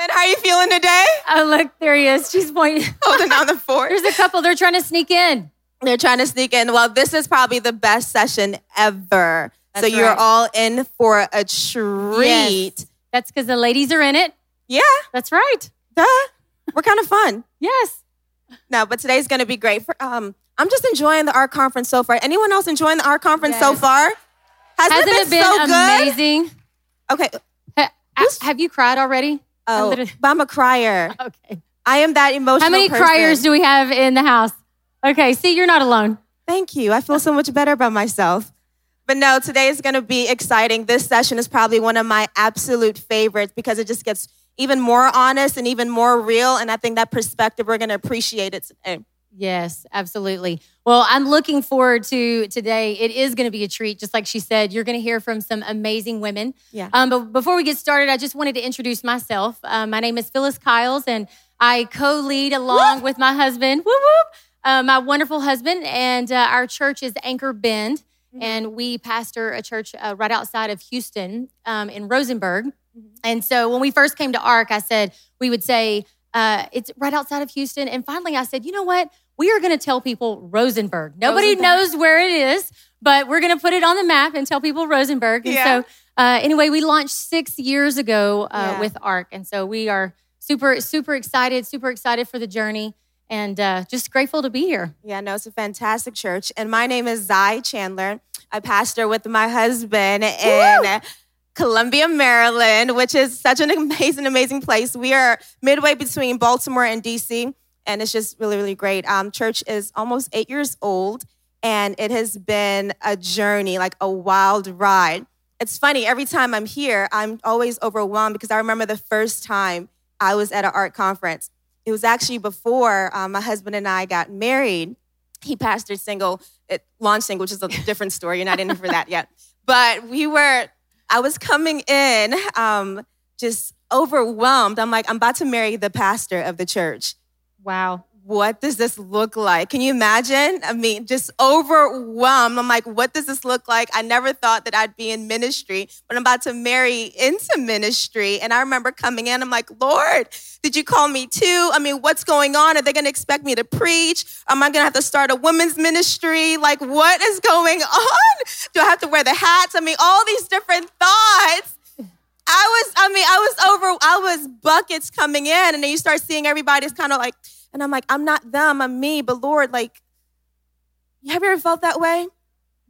Ben, how are you feeling today? Oh, look, there he is. She's pointing. Holding on the fort. There's a couple. They're trying to sneak in. They're trying to sneak in. Well, this is probably the best session ever. That's so you're right. All in for a treat. Yes. That's because the ladies are in it. Yeah. That's right. Duh. We're kind of fun. Yes. No, but today's going to be great. I'm just enjoying the ARC conference so far. Anyone else enjoying the ARC conference so far? Hasn't it been so amazing? Good? Okay. Have you cried already? Oh, but I'm a crier. Okay. I am that emotional person. How many criers do we have in the house? Okay, see, you're not alone. Thank you. I feel so much better about myself. But no, today is going to be exciting. This session is probably one of my absolute favorites because it just gets even more honest and even more real. And I think that perspective, we're going to appreciate it today. Yes, absolutely. Well, I'm looking forward to today. It is going to be a treat. Just like she said, you're going to hear from some amazing women. Yeah. But before we get started, I just wanted to introduce myself. My name is Phyllis Kyles, and I co-lead along with my husband, my wonderful husband, and our church is Anchor Bend, and we pastor a church right outside of Houston in Rosenberg. And so when we first came to ARC, I said, we would say, it's right outside of Houston. And finally, I said, you know what? We are going to tell people Rosenberg. Nobody knows where it is, but we're going to put it on the map and tell people Rosenberg. And so anyway, we launched 6 years ago with ARC. And so we are super excited for the journey. And just grateful to be here. Yeah, no, it's a fantastic church. And my name is Zai Chandler. I pastor with my husband in Columbia, Maryland, which is such an amazing, amazing place. We are midway between Baltimore and DC, and it's just really, really great. Church is almost 8 years old, and it has been a journey, like a wild ride. It's funny, every time I'm here, I'm always overwhelmed because I remember the first time I was at an ARC conference. It was actually before my husband and I got married. He pastored launch single, which is a different story. You're not in for that yet. But I was coming in just overwhelmed. I'm like, I'm about to marry the pastor of the church. Wow. What does this look like? Can you imagine? I mean, just overwhelmed. I'm like, what does this look like? I never thought that I'd be in ministry, but I'm about to marry into ministry. And I remember coming in, I'm like, Lord, did you call me too? I mean, what's going on? Are they going to expect me to preach? Am I going to have to start a women's ministry? Like, what is going on? Do I have to wear the hats? I mean, all these different thoughts. I was buckets coming in, and then you start seeing everybody's kind of like, and I'm like, I'm not them, I'm me. But Lord, like, have you ever felt that way?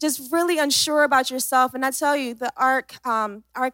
Just really unsure about yourself. And I tell you, the ARC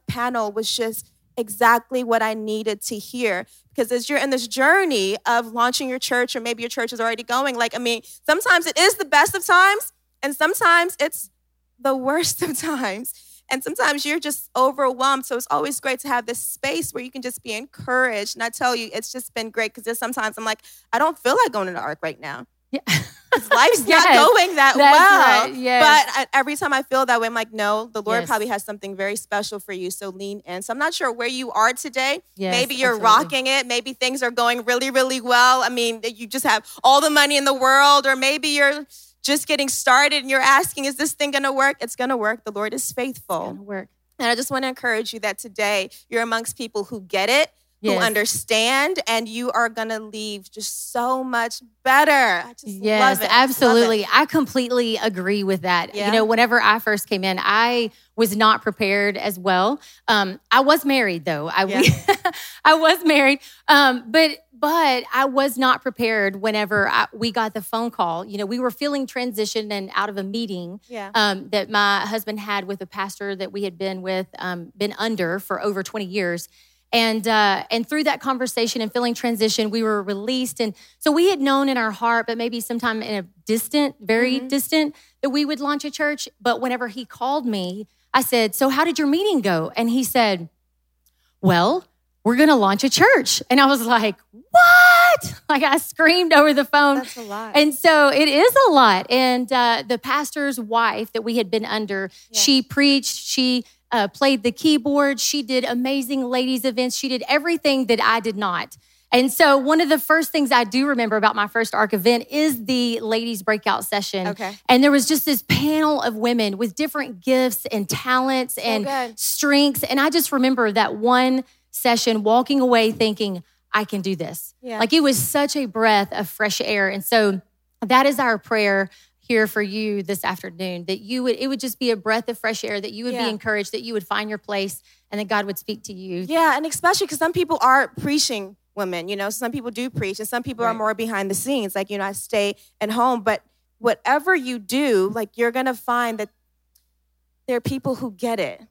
panel was just exactly what I needed to hear. Because as you're in this journey of launching your church, or maybe your church is already going, like, I mean, sometimes it is the best of times, and sometimes it's the worst of times. And sometimes you're just overwhelmed. So it's always great to have this space where you can just be encouraged. And I tell you, it's just been great because there's sometimes I'm like, I don't feel like going to the ARC right now. Yeah. Life's not going that well. Right. Yes. But every time I feel that way, I'm like, no, the Lord probably has something very special for you. So lean in. So I'm not sure where you are today. Yes, maybe you're rocking it. Maybe things are going really, really well. I mean, you just have all the money in the world, or maybe you're just getting started and you're asking, is this thing going to work? It's going to work. The Lord is faithful. It's going to work. And I just want to encourage you that today you're amongst people who get it, who understand, and you are going to leave just so much better. I just love it. Yes, absolutely. I completely agree with that. Yeah. You know, whenever I first came in, I was not prepared as well. I was married though. I was married. But I was not prepared whenever we got the phone call. You know, we were feeling transitioned and out of a meeting that my husband had with a pastor that we had been with, been under for over 20 years. And through that conversation and feeling transition, we were released. And so we had known in our heart, but maybe sometime in a distant, very distant, that we would launch a church. But whenever he called me, I said, so how did your meeting go? And he said, well, we're going to launch a church. And I was like, what? Like I screamed over the phone. That's a lot. And so it is a lot. And the pastor's wife that we had been under, she preached, she played the keyboard, she did amazing ladies events. She did everything that I did not. And so one of the first things I do remember about my first ARC event is the ladies breakout session. Okay. And there was just this panel of women with different gifts and talents and strengths. And I just remember that one session walking away thinking, I can do this. Yeah. Like it was such a breath of fresh air. And so that is our prayer here for you this afternoon, that you would, it would just be a breath of fresh air, that you would be encouraged, that you would find your place and that God would speak to you. Yeah. And especially because some people are preaching women, you know, some people do preach and some people are more behind the scenes. Like, you know, I stay at home, but whatever you do, like you're going to find that there are people who get it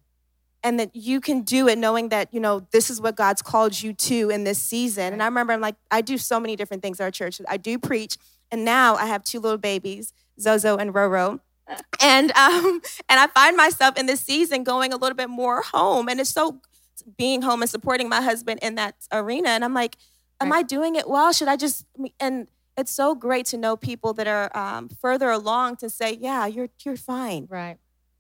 and that you can do it knowing that, you know, this is what God's called you to in this season. And I remember I'm like, I do so many different things at our church. I do preach. And now I have two little babies, Zozo and Roro. And I find myself in this season going a little bit more home. And it's so being home and supporting my husband in that arena. And I'm like, am I doing it well? Should I just, and it's so great to know people that are further along to say, yeah, you're fine. Right.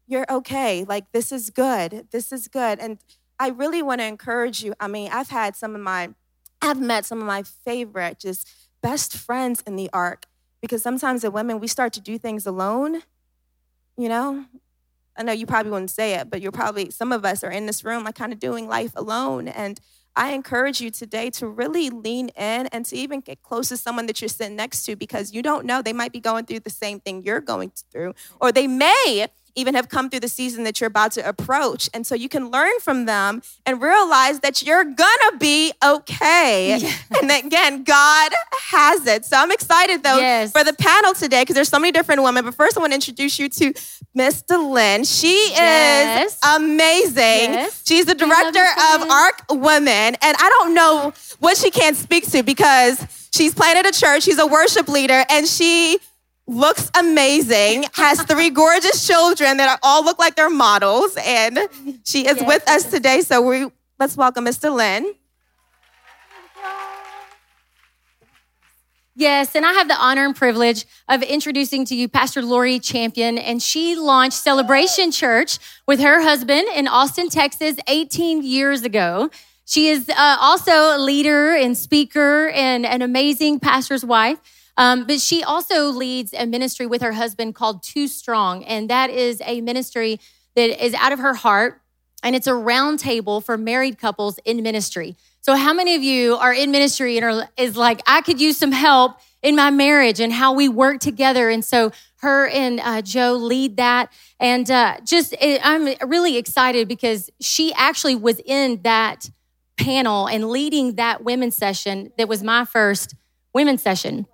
You're okay. Like, this is good. This is good. And I really want to encourage you. I mean, I've met some of my favorite, just best friends in the ARC. Because sometimes as women, we start to do things alone, you know? I know you probably wouldn't say it, but some of us are in this room, like kind of doing life alone. And I encourage you today to really lean in and to even get close to someone that you're sitting next to, because you don't know, they might be going through the same thing you're going through, or they may even have come through the season that you're about to approach. And so you can learn from them and realize that you're gonna be okay. Yeah. And again, God has it. So I'm excited though for the panel today, because there's so many different women. But first I wanna introduce you to Miss Delenn. She is amazing. Yes. She's the director of ARC Women. And I don't know what she can't speak to, because she's planted a church, she's a worship leader, and she looks amazing, has three gorgeous children that all look like they're models, and she is with us today. So let's welcome Miss Delenn. Yes, and I have the honor and privilege of introducing to you Pastor Lori Champion, and she launched Celebration Church with her husband in Austin, Texas, 18 years ago. She is also a leader and speaker and an amazing pastor's wife. But she also leads a ministry with her husband called Too Strong. And that is a ministry that is out of her heart. And it's a round table for married couples in ministry. So how many of you are in ministry and is like, I could use some help in my marriage and how we work together? And so her and Joe lead that. And I'm really excited because she actually was in that panel and leading that women's session that was my first women's session.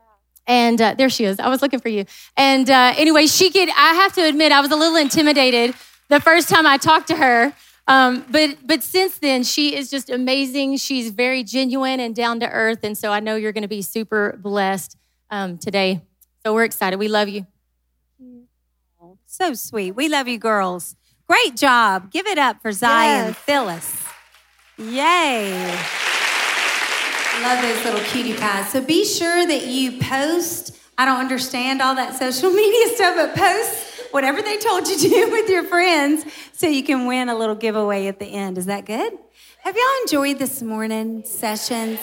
And there she is. I was looking for you. And anyway, I have to admit, I was a little intimidated the first time I talked to her. But since then, she is just amazing. She's very genuine and down to earth. And so I know you're going to be super blessed today. So we're excited. We love you. So sweet. We love you, girls. Great job. Give it up for Zai and Phyllis. Yay. Love those little cutie pies. So be sure that you post. I don't understand all that social media stuff, but post whatever they told you to do with your friends so you can win a little giveaway at the end. Is that good? Have y'all enjoyed this morning's sessions?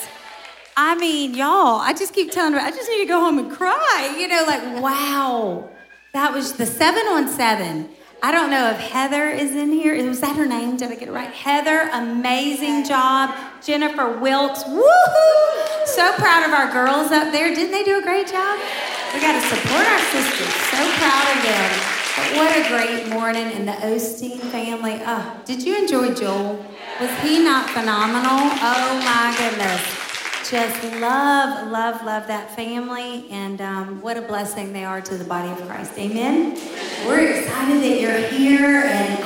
I mean, y'all, I just keep telling her, I just need to go home and cry. You know, like, wow, that was the 7-on-7. I don't know if Heather is in here. Was that her name? Did I get it right? Heather, amazing job. Jennifer Wiltz, woohoo! So proud of our girls up there. Didn't they do a great job? We got to support our sisters. So proud of them. But what a great morning, and the Osteen family. Oh, did you enjoy Joel? Was he not phenomenal? Oh my goodness. Just love, love, love that family, and what a blessing they are to the body of Christ. Amen? We're excited that you're here, and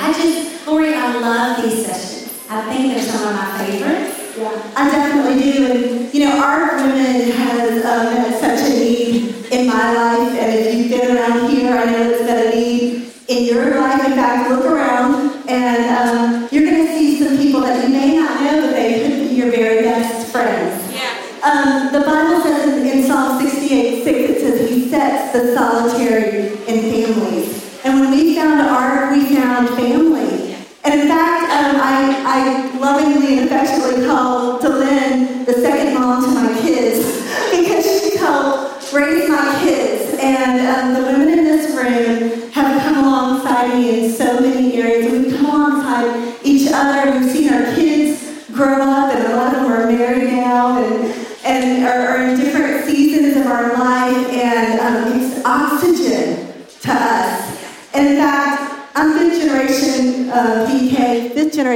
Lori, I love these sessions. I think they're some of my favorites. Yeah, I definitely do, and you know, ARC Women has had such a need in my life, and if you get around here, I know it's been a need in your life. In fact, look around, and you're going to see some people that you may not know, but they could be your very best friends. The Bible says in Psalm 68:6, it says, he sets the solitary in families. And when we found ARC, we found family. And in fact, I lovingly and affectionately call Delenn the second mom to my kids, because she helped raise my kids. And the women in this room have come alongside me in so many areas. We've come alongside each other. We've seen our kids grow up and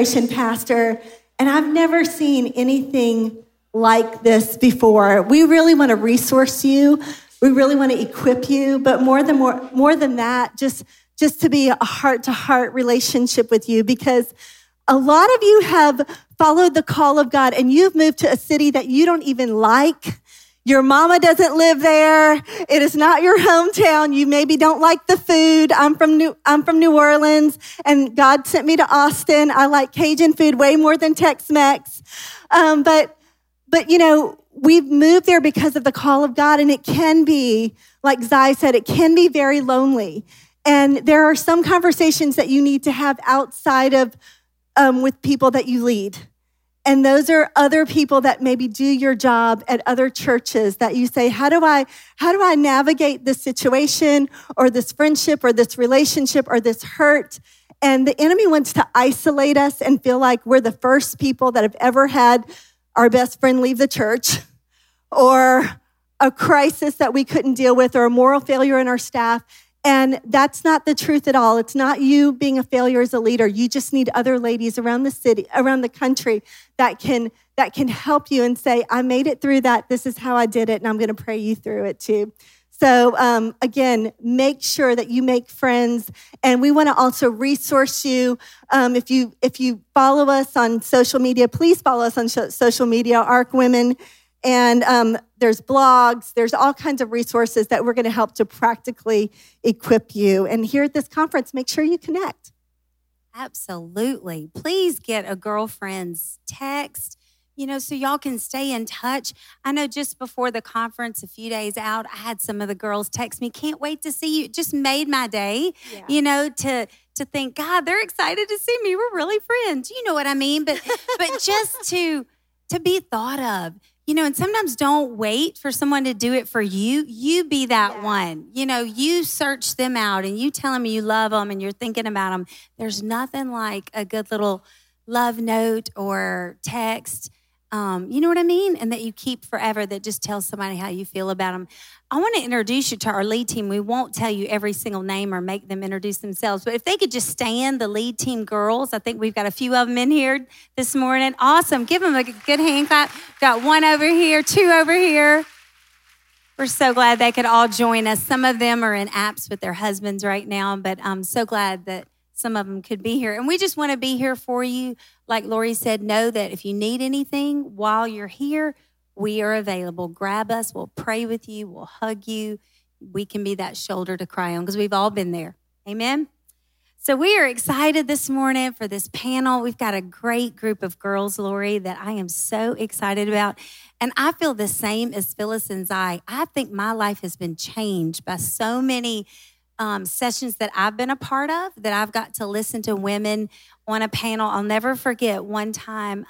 generation pastor, and I've never seen anything like this before. We really want to resource you. We really want to equip you, but more than that, just to be a heart-to-heart relationship with you, because a lot of you have followed the call of God and you've moved to a city that you don't even like. Your mama doesn't live there. It is not your hometown. You maybe don't like the food. I'm from New Orleans, and God sent me to Austin. I like Cajun food way more than Tex-Mex. But you know, we've moved there because of the call of God, and it can be, like Zai said, it can be very lonely. And there are some conversations that you need to have outside of with people that you lead. And those are other people that maybe do your job at other churches that you say, how do I navigate this situation or this friendship or this relationship or this hurt? And the enemy wants to isolate us and feel like we're the first people that have ever had our best friend leave the church, or a crisis that we couldn't deal with, or a moral failure in our staff. And that's not the truth at all. It's not you being a failure as a leader. You just need other ladies around the city, around the country that can help you and say, I made it through that. This is how I did it. And I'm going to pray you through it too. So again, make sure that you make friends. And we want to also resource you. If you follow us on social media, please follow us on social media, ARC Women. And there's blogs, there's all kinds of resources that we're going to help to practically equip you. And here at this conference, make sure you connect. Absolutely. Please get a girlfriend's text, so y'all can stay in touch. I know just before the conference, a few days out, I had some of the girls text me, can't wait to see you. It just made my day, yeah. To think, God, they're excited to see me. We're really friends. You know what I mean? But just to be thought of. And sometimes don't wait for someone to do it for you. You be that one. You search them out and you tell them you love them and you're thinking about them. There's nothing like a good little love note or text. You know what I mean? And that you keep forever, that just tells somebody how you feel about them. I want to introduce you to our lead team. We won't tell you every single name or make them introduce themselves, but if they could just stand, the lead team girls, I think we've got a few of them in here this morning. Awesome. Give them a good hand clap. Got one over here, two over here. We're so glad they could all join us. Some of them are in apps with their husbands right now, but I'm so glad that some of them could be here. And we just want to be here for you. Like Lori said, know that if you need anything while you're here, we are available. Grab us. We'll pray with you. We'll hug you. We can be that shoulder to cry on because we've all been there. Amen. So we are excited this morning for this panel. We've got a great group of girls, Lori, that I am so excited about. And I feel the same as Phyllis and Zai. I think my life has been changed by so many sessions that I've been a part of, that I've got to listen to women on a panel. I'll never forget one time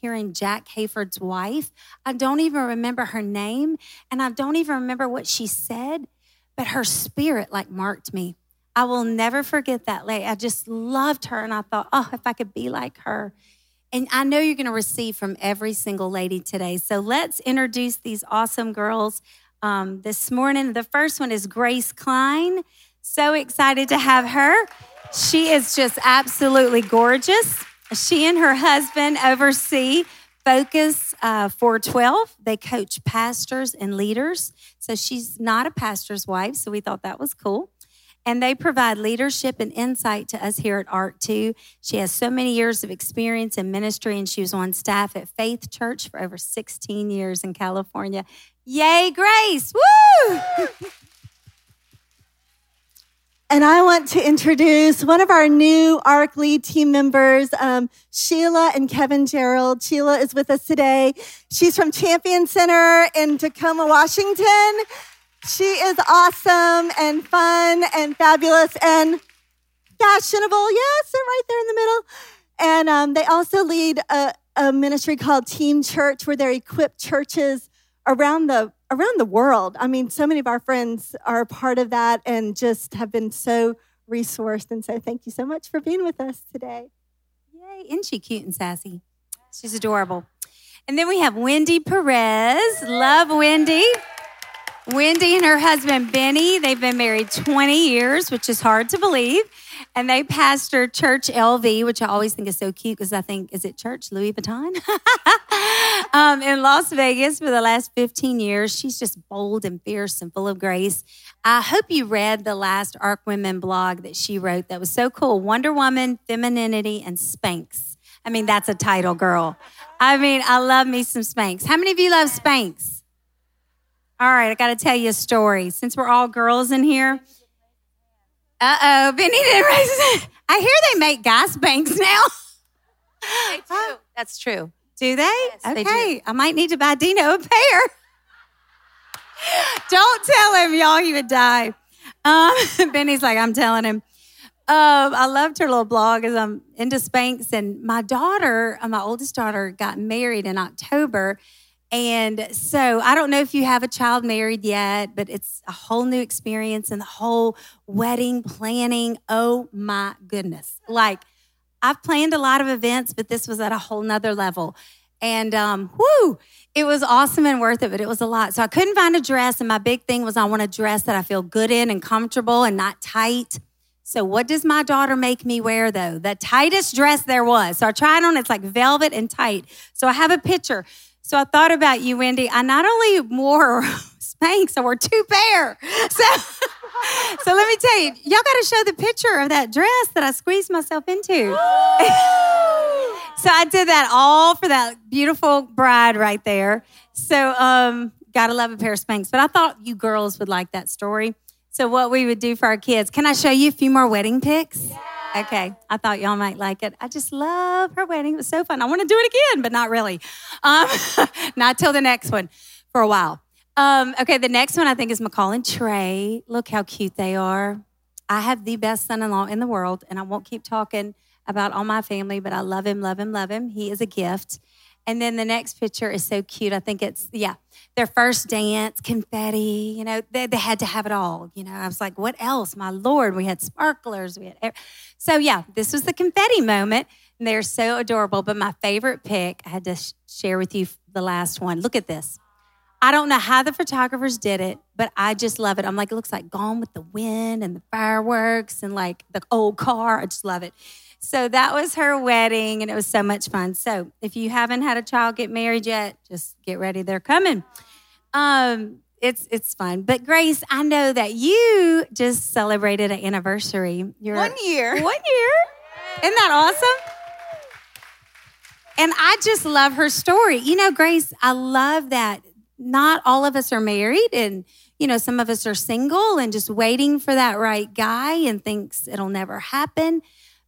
hearing Jack Hayford's wife. I don't even remember her name, and I don't even remember what she said, but her spirit marked me. I will never forget that lady. I just loved her, and I thought, if I could be like her. And I know you're going to receive from every single lady today. So let's introduce these awesome girls this morning. The first one is Grace Klein. So excited to have her. She is just absolutely gorgeous. She and her husband oversee Focus 412. They coach pastors and leaders. So she's not a pastor's wife, so we thought that was cool. And they provide leadership and insight to us here at ARC too. She has so many years of experience in ministry, and she was on staff at Faith Church for over 16 years in California. Yay, Grace. Woo! And I want to introduce one of our new ARC lead team members, Sheila and Kevin Gerald. Sheila is with us today. She's from Champion Center in Tacoma, Washington. She is awesome and fun and fabulous and fashionable. Yes, they're right there in the middle. And they also lead a ministry called Team Church, where they equip churches around the world. I mean, so many of our friends are a part of that and just have been so resourced. And so thank you so much for being with us today. Yay. Isn't she cute and sassy? She's adorable. And then we have Wendy Perez. Love Wendy. Wendy and her husband, Benny, they've been married 20 years, which is hard to believe. And they pastor Church LV, which I always think is so cute because I think, is it Church Louis Vuitton? In Las Vegas for the last 15 years. She's just bold and fierce and full of grace. I hope you read the last ARC Women blog that she wrote that was so cool. Wonder Woman, Femininity, and Spanx. I mean, that's a title, girl. I mean, I love me some Spanx. How many of you love Spanx? All right, I got to tell you a story. Since we're all girls in here, Benny didn't raise his hand. I hear they make guy Spanx now. They do. Oh, that's true. Do they? Yes, okay, they do. I might need to buy Dino a pair. Don't tell him, y'all. He would die. Benny's like, I'm telling him. I loved her little blog as I'm into Spanx. And my daughter, my oldest daughter, got married in October. And so I don't know if you have a child married yet, but it's a whole new experience and the whole wedding planning. Oh, my goodness. Like, I've planned a lot of events, but this was at a whole nother level. And, it was awesome and worth it, but it was a lot. So I couldn't find a dress, and my big thing was I want a dress that I feel good in and comfortable and not tight. So what does my daughter make me wear, though? The tightest dress there was. So I tried on. It's like velvet and tight. So I have a picture. So I thought about you, Wendy. I not only wore Spanx, I wore two pair. So let me tell you, y'all got to show the picture of that dress that I squeezed myself into. So I did that all for that beautiful bride right there. So got to love a pair of Spanx. But I thought you girls would like that story. So what we would do for our kids. Can I show you a few more wedding pics? Yeah. Okay. I thought y'all might like it. I just love her wedding. It was so fun. I want to do it again, but not really. Not till the next one for a while. Okay, the next one I think is McCall and Trey. Look how cute they are. I have the best son-in-law in the world, and I won't keep talking about all my family, but I love him, love him, love him. He is a gift. And then the next picture is so cute. I think it's, their first dance, confetti, they had to have it all. I was like, what else? My Lord, we had sparklers. This was the confetti moment. And they're so adorable. But my favorite pic, I had to share with you the last one. Look at this. I don't know how the photographers did it, but I just love it. I'm like, it looks like Gone with the Wind and the fireworks and like the old car. I just love it. So that was her wedding, and it was so much fun. So if you haven't had a child get married yet, just get ready. They're coming. It's fun. But, Grace, I know that you just celebrated an anniversary. One year. Isn't that awesome? And I just love her story. Grace, I love that not all of us are married, and some of us are single and just waiting for that right guy and thinks it'll never happen.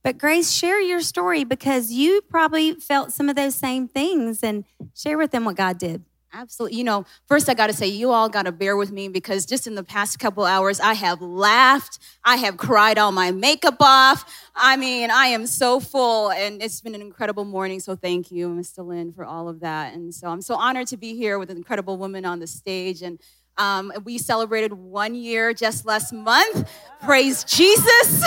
But Grace, share your story because you probably felt some of those same things and share with them what God did. Absolutely. First I got to say, you all got to bear with me because just in the past couple hours, I have laughed. I have cried all my makeup off. I mean, I am so full, and it's been an incredible morning. So thank you, Ms. Delenn, for all of that. And so I'm so honored to be here with an incredible woman on the stage. And we celebrated 1 year just last month. Praise Jesus.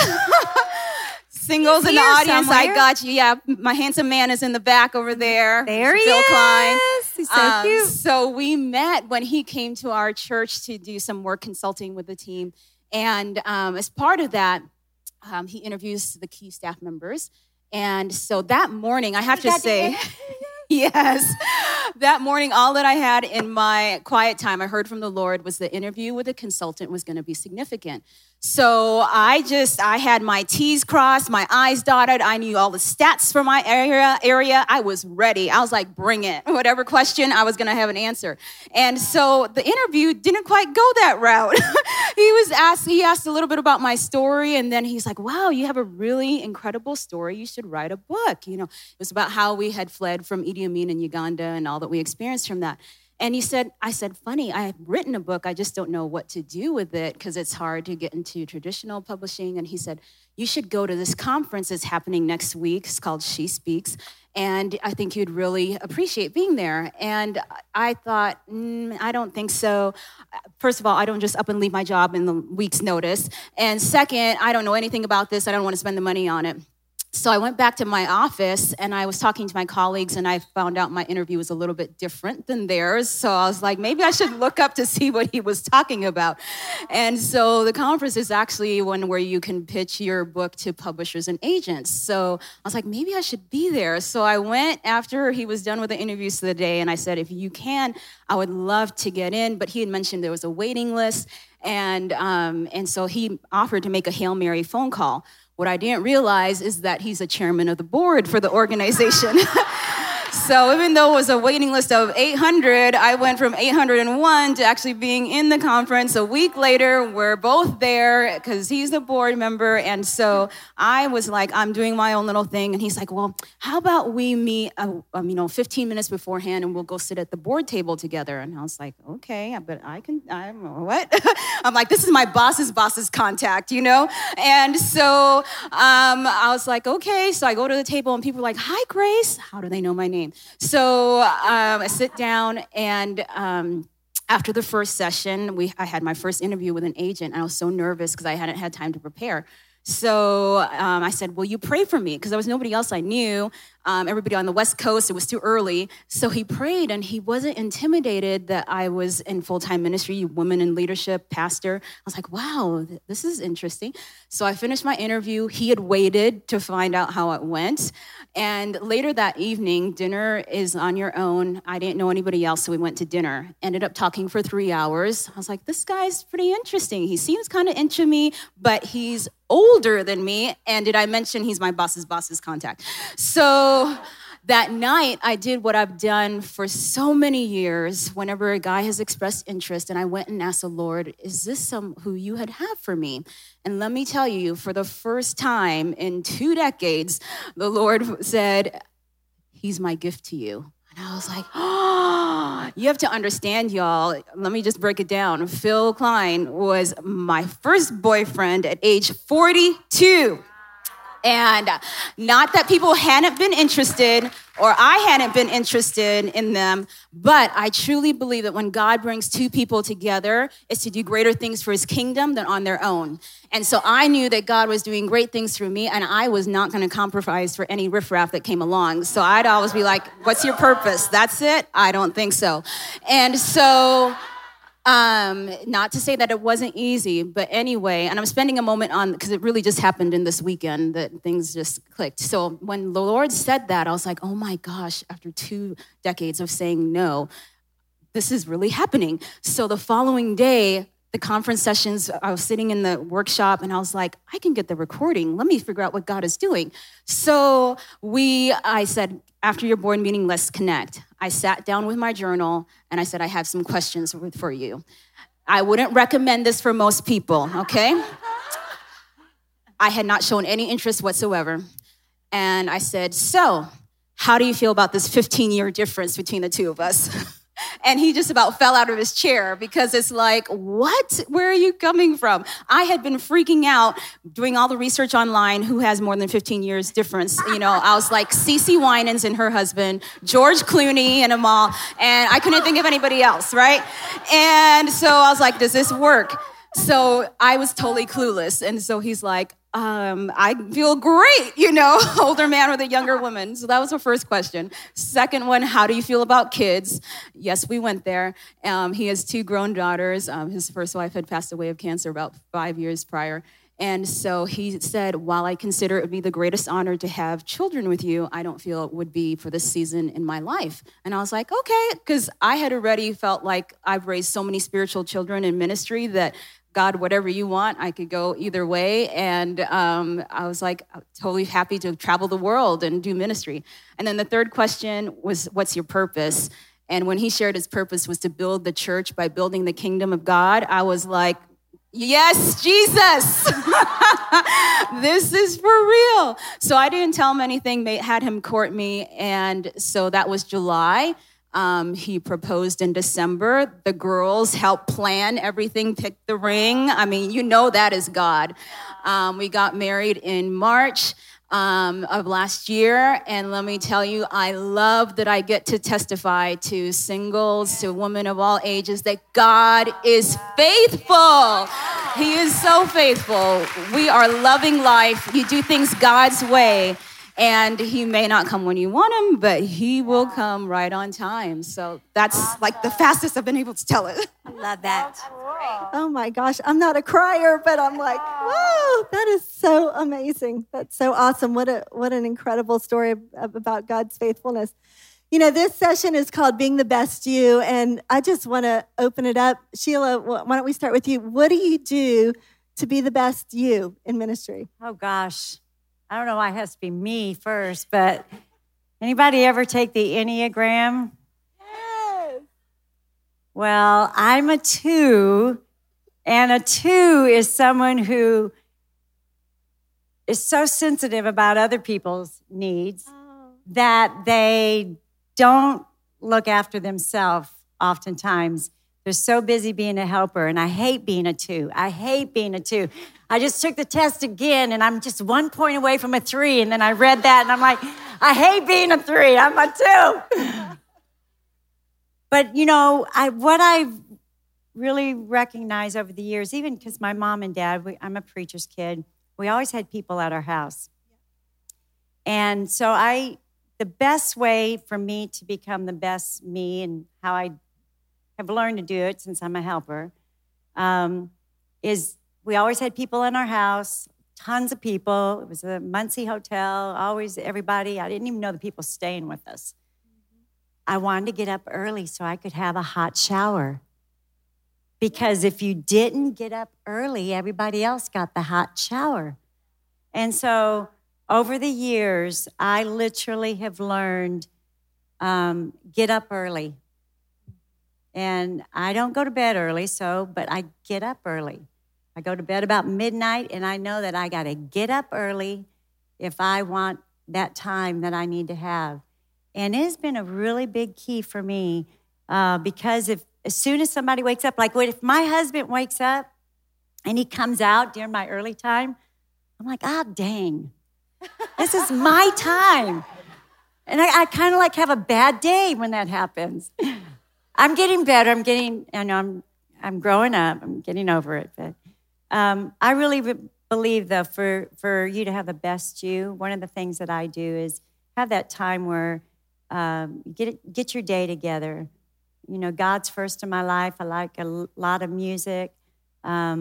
Singles in the audience, somewhere. I got you. Yeah, my handsome man is in the back over there. There he is. Phil Klein. He's so cute. So we met when he came to our church to do some work consulting with the team. And as part of that, he interviews the key staff members. And so that morning, I have to say, yes, that morning, all that I had in my quiet time, I heard from the Lord was the interview with the consultant was going to be significant. So I had my T's crossed, my I's dotted. I knew all the stats for my area. I was ready. I was like, bring it. Whatever question, I was going to have an answer. And so the interview didn't quite go that route. He asked a little bit about my story, and then he's like, wow, you have a really incredible story. You should write a book. It was about how we had fled from Idi Amin in Uganda and all that we experienced from that. And I said, funny, I have written a book. I just don't know what to do with it because it's hard to get into traditional publishing. And he said, you should go to this conference that's happening next week. It's called She Speaks. And I think you'd really appreciate being there. And I thought, I don't think so. First of all, I don't just up and leave my job in the week's notice. And second, I don't know anything about this. I don't want to spend the money on it. So I went back to my office and I was talking to my colleagues and I found out my interview was a little bit different than theirs. So I was like, maybe I should look up to see what he was talking about. And so the conference is actually one where you can pitch your book to publishers and agents. So I was like, maybe I should be there. So I went after he was done with the interviews of the day and I said, if you can, I would love to get in. But he had mentioned there was a waiting list. And so he offered to make a Hail Mary phone call. What I didn't realize is that he's a chairman of the board for the organization. So even though it was a waiting list of 800, I went from 801 to actually being in the conference. A week later, we're both there because he's a board member. And so I was like, I'm doing my own little thing. And he's like, well, how about we meet 15 minutes beforehand and we'll go sit at the board table together. And I was like, okay, but I don't know what? I'm like, this is my boss's boss's contact, you know? And so I was like, okay. So I go to the table and people are like, hi, Grace. How do they know my name? So I sit down, and after the first session, I had my first interview with an agent, and I was so nervous because I hadn't had time to prepare. So I said, will you pray for me? Because there was nobody else I knew. Everybody on the West Coast, it was too early. So he prayed, and he wasn't intimidated that I was in full-time ministry, women in leadership, pastor. I was like, wow, this is interesting. So I finished my interview. He had waited to find out how it went. And later that evening, dinner is on your own. I didn't know anybody else, so we went to dinner. Ended up talking for 3 hours. I was like, this guy's pretty interesting. He seems kind of into me, but he's older than me. And did I mention he's my boss's boss's contact? So that night, I did what I've done for so many years whenever a guy has expressed interest, and I went and asked the Lord, is this who you had had for me? And let me tell you, for the first time in 2 decades, the Lord said, he's my gift to you. And I was like, oh, you have to understand, y'all. Let me just break it down. Phil Klein was my first boyfriend at age 42. And not that people hadn't been interested or I hadn't been interested in them, but I truly believe that when God brings two people together, it's to do greater things for his kingdom than on their own. And so I knew that God was doing great things through me, and I was not going to compromise for any riffraff that came along. So I'd always be like, what's your purpose? That's it? I don't think so. And so... not to say that it wasn't easy, but anyway, and I'm spending a moment on, because it really just happened in this weekend that things just clicked. So when the Lord said that, I was like, oh my gosh, after 2 decades of saying no, this is really happening. So the following day, the conference sessions, I was sitting in the workshop and I was like, I can get the recording. Let me figure out what God is doing. So I said, after your board meeting, let's connect. I sat down with my journal and I said, I have some questions for you. I wouldn't recommend this for most people, okay? I had not shown any interest whatsoever. And I said, so how do you feel about this 15-year difference between the two of us? And he just about fell out of his chair because it's like, what? Where are you coming from? I had been freaking out, doing all the research online, who has more than 15 years difference. You know, I was like Cece Winans and her husband, George Clooney and them all, and I couldn't think of anybody else, right? And so I was like, does this work? So I was totally clueless. And so he's like, I feel great, you know, older man with a younger woman. So that was her first question. Second one, how do you feel about kids? Yes, we went there. He has 2 grown daughters. His first wife had passed away of cancer about 5 years prior. And so he said, while I consider it would be the greatest honor to have children with you, I don't feel it would be for this season in my life. And I was like, okay, because I had already felt like I've raised so many spiritual children in ministry that God, whatever you want, I could go either way. And I was like, totally happy to travel the world and do ministry. And then the third question was, what's your purpose? And when he shared his purpose was to build the church by building the kingdom of God, I was like, yes, Jesus. This is for real. So I didn't tell him anything, had him court me. And so that was July. He proposed in December. The girls helped plan everything, pick the ring. I mean, you know that is God. We got married in March of last year. And let me tell you, I love that I get to testify to singles, to women of all ages, that God is faithful. He is so faithful. We are loving life. You do things God's way. And he may not come when you want him, but he will come right on time. So that's awesome. Like the fastest I've been able to tell it. I love that. Cool. Oh my gosh, I'm not a crier, but I'm like, whoa, that is so amazing. That's so awesome. What an incredible story about God's faithfulness. You know, this session is called Being the Best You, and I just want to open it up. Sheila, why don't we start with you? What do you do to be the best you in ministry? Oh gosh. I don't know why it has to be me first, but anybody ever take the Enneagram? Yes. Well, I'm a 2, and a 2 is someone who is so sensitive about other people's needs that they don't look after themselves oftentimes. They're so busy being a helper, and I hate being a 2. I hate being a 2. I just took the test again, and I'm just 1 point away from a 3, and then I read that, and I'm like, I hate being a 3. I'm a 2. But, you know, what I've really recognized over the years, even because my mom and dad, I'm a preacher's kid, we always had people at our house. And so the best way for me to become the best me and how I have learned to do it since I'm a helper, is we always had people in our house, tons of people. It was a Muncie hotel, always everybody. I didn't even know the people staying with us. Mm-hmm. I wanted to get up early so I could have a hot shower. Because if you didn't get up early, everybody else got the hot shower. And so over the years, I literally have learned, get up early. And I don't go to bed early, but I get up early. I go to bed about midnight, and I know that I got to get up early if I want that time that I need to have. And it has been a really big key for me because as soon as somebody wakes up, like if my husband wakes up and he comes out during my early time, I'm like, dang, this is my time. And I kind of have a bad day when that happens. I'm getting better. I'm growing up. I'm getting over it. But I really believe, though, for you to have the best you, one of the things that I do is have that time where get your day together. You know, God's first in my life. I like a lot of music. I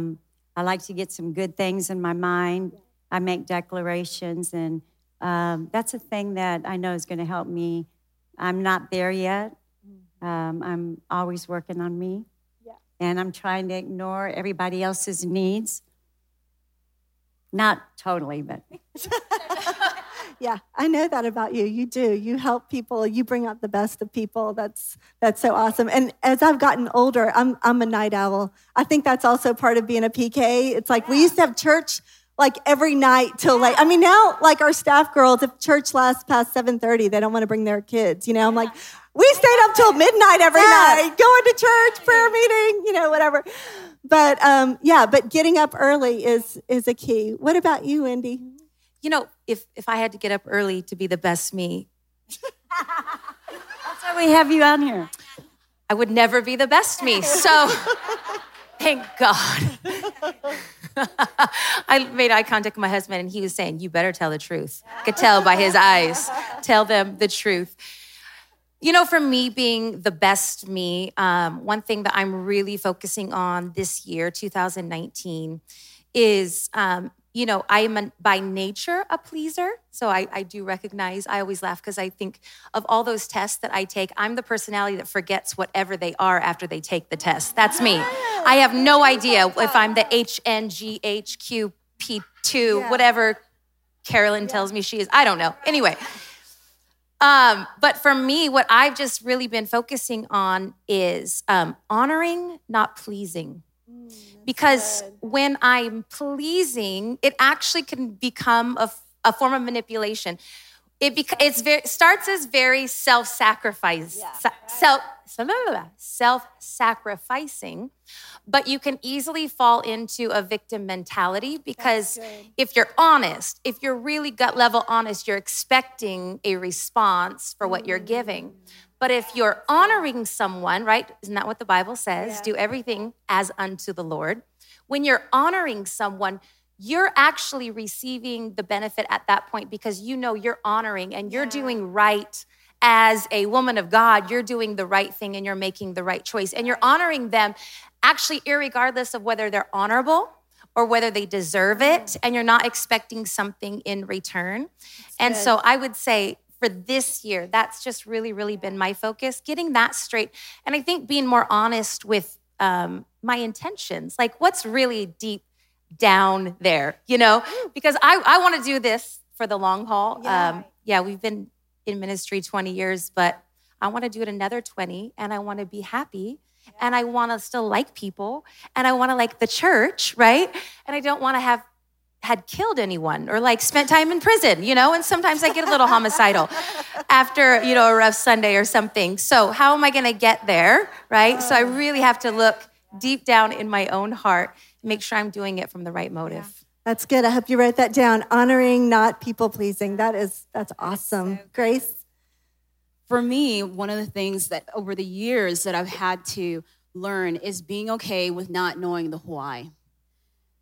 like to get some good things in my mind. I make declarations, and that's a thing that I know is going to help me. I'm not there yet. I'm always working on me, and I'm trying to ignore everybody else's needs. Not totally, but. Yeah, I know that about you. You do. You help people. You bring out the best of people. That's so awesome. And as I've gotten older, I'm a night owl. I think that's also part of being a PK. It's like we used to have church like every night till late. I mean, now like our staff girls, if church lasts past 7:30, they don't want to bring their kids. You know, I'm like. We stayed up till midnight every night, going to church, prayer meeting, you know, whatever. But, but getting up early is a key. What about you, Wendy? You know, if I had to get up early to be the best me. That's why we have you on here. I would never be the best me. So thank God. I made eye contact with my husband, and he was saying, you better tell the truth. I could tell by his eyes. Tell them the truth. You know, for me being the best me, one thing that I'm really focusing on this year, 2019, is, you know, I am by nature a pleaser. So I do recognize, I always laugh because I think of all those tests that I take, I'm the personality that forgets whatever they are after they take the test. That's me. I have no idea if I'm the HNGHQP2, whatever Carolyn tells me she is. I don't know. Anyway. But for me, what I've just really been focusing on is honoring, not pleasing. Because when I'm pleasing, it actually can become a form of manipulation. It starts as very self-sacrifice, self-sacrificing, but you can easily fall into a victim mentality because if you're honest, if you're really gut level honest, you're expecting a response for what you're giving. But if you're honoring someone, right? Isn't that what the Bible says? Yeah. Do everything as unto the Lord. When you're honoring someone, you're actually receiving the benefit at that point because you know you're honoring and you're doing right. As a woman of God, you're doing the right thing and you're making the right choice. And you're honoring them actually irregardless of whether they're honorable or whether they deserve it. And you're not expecting something in return. That's and good. So I would say for this year, that's just really, really been my focus, getting that straight. And I think being more honest with my intentions, like what's really deep down there, you know, because I want to do this for the long haul. Yeah, we've been in ministry 20 years, but I want to do it another 20 and I want to be happy and I want to still like people and I want to like the church, right? And I don't want to have killed anyone or like spent time in prison, you know? And sometimes I get a little homicidal after, you know, a rough Sunday or something. So how am I going to get there, right? So I really have to look deep down in my own heart and make sure I'm doing it from the right motive. Yeah. That's good. I hope you write that down. Honoring, not people pleasing. That's awesome. Grace? For me, one of the things that over the years that I've had to learn is being okay with not knowing the why.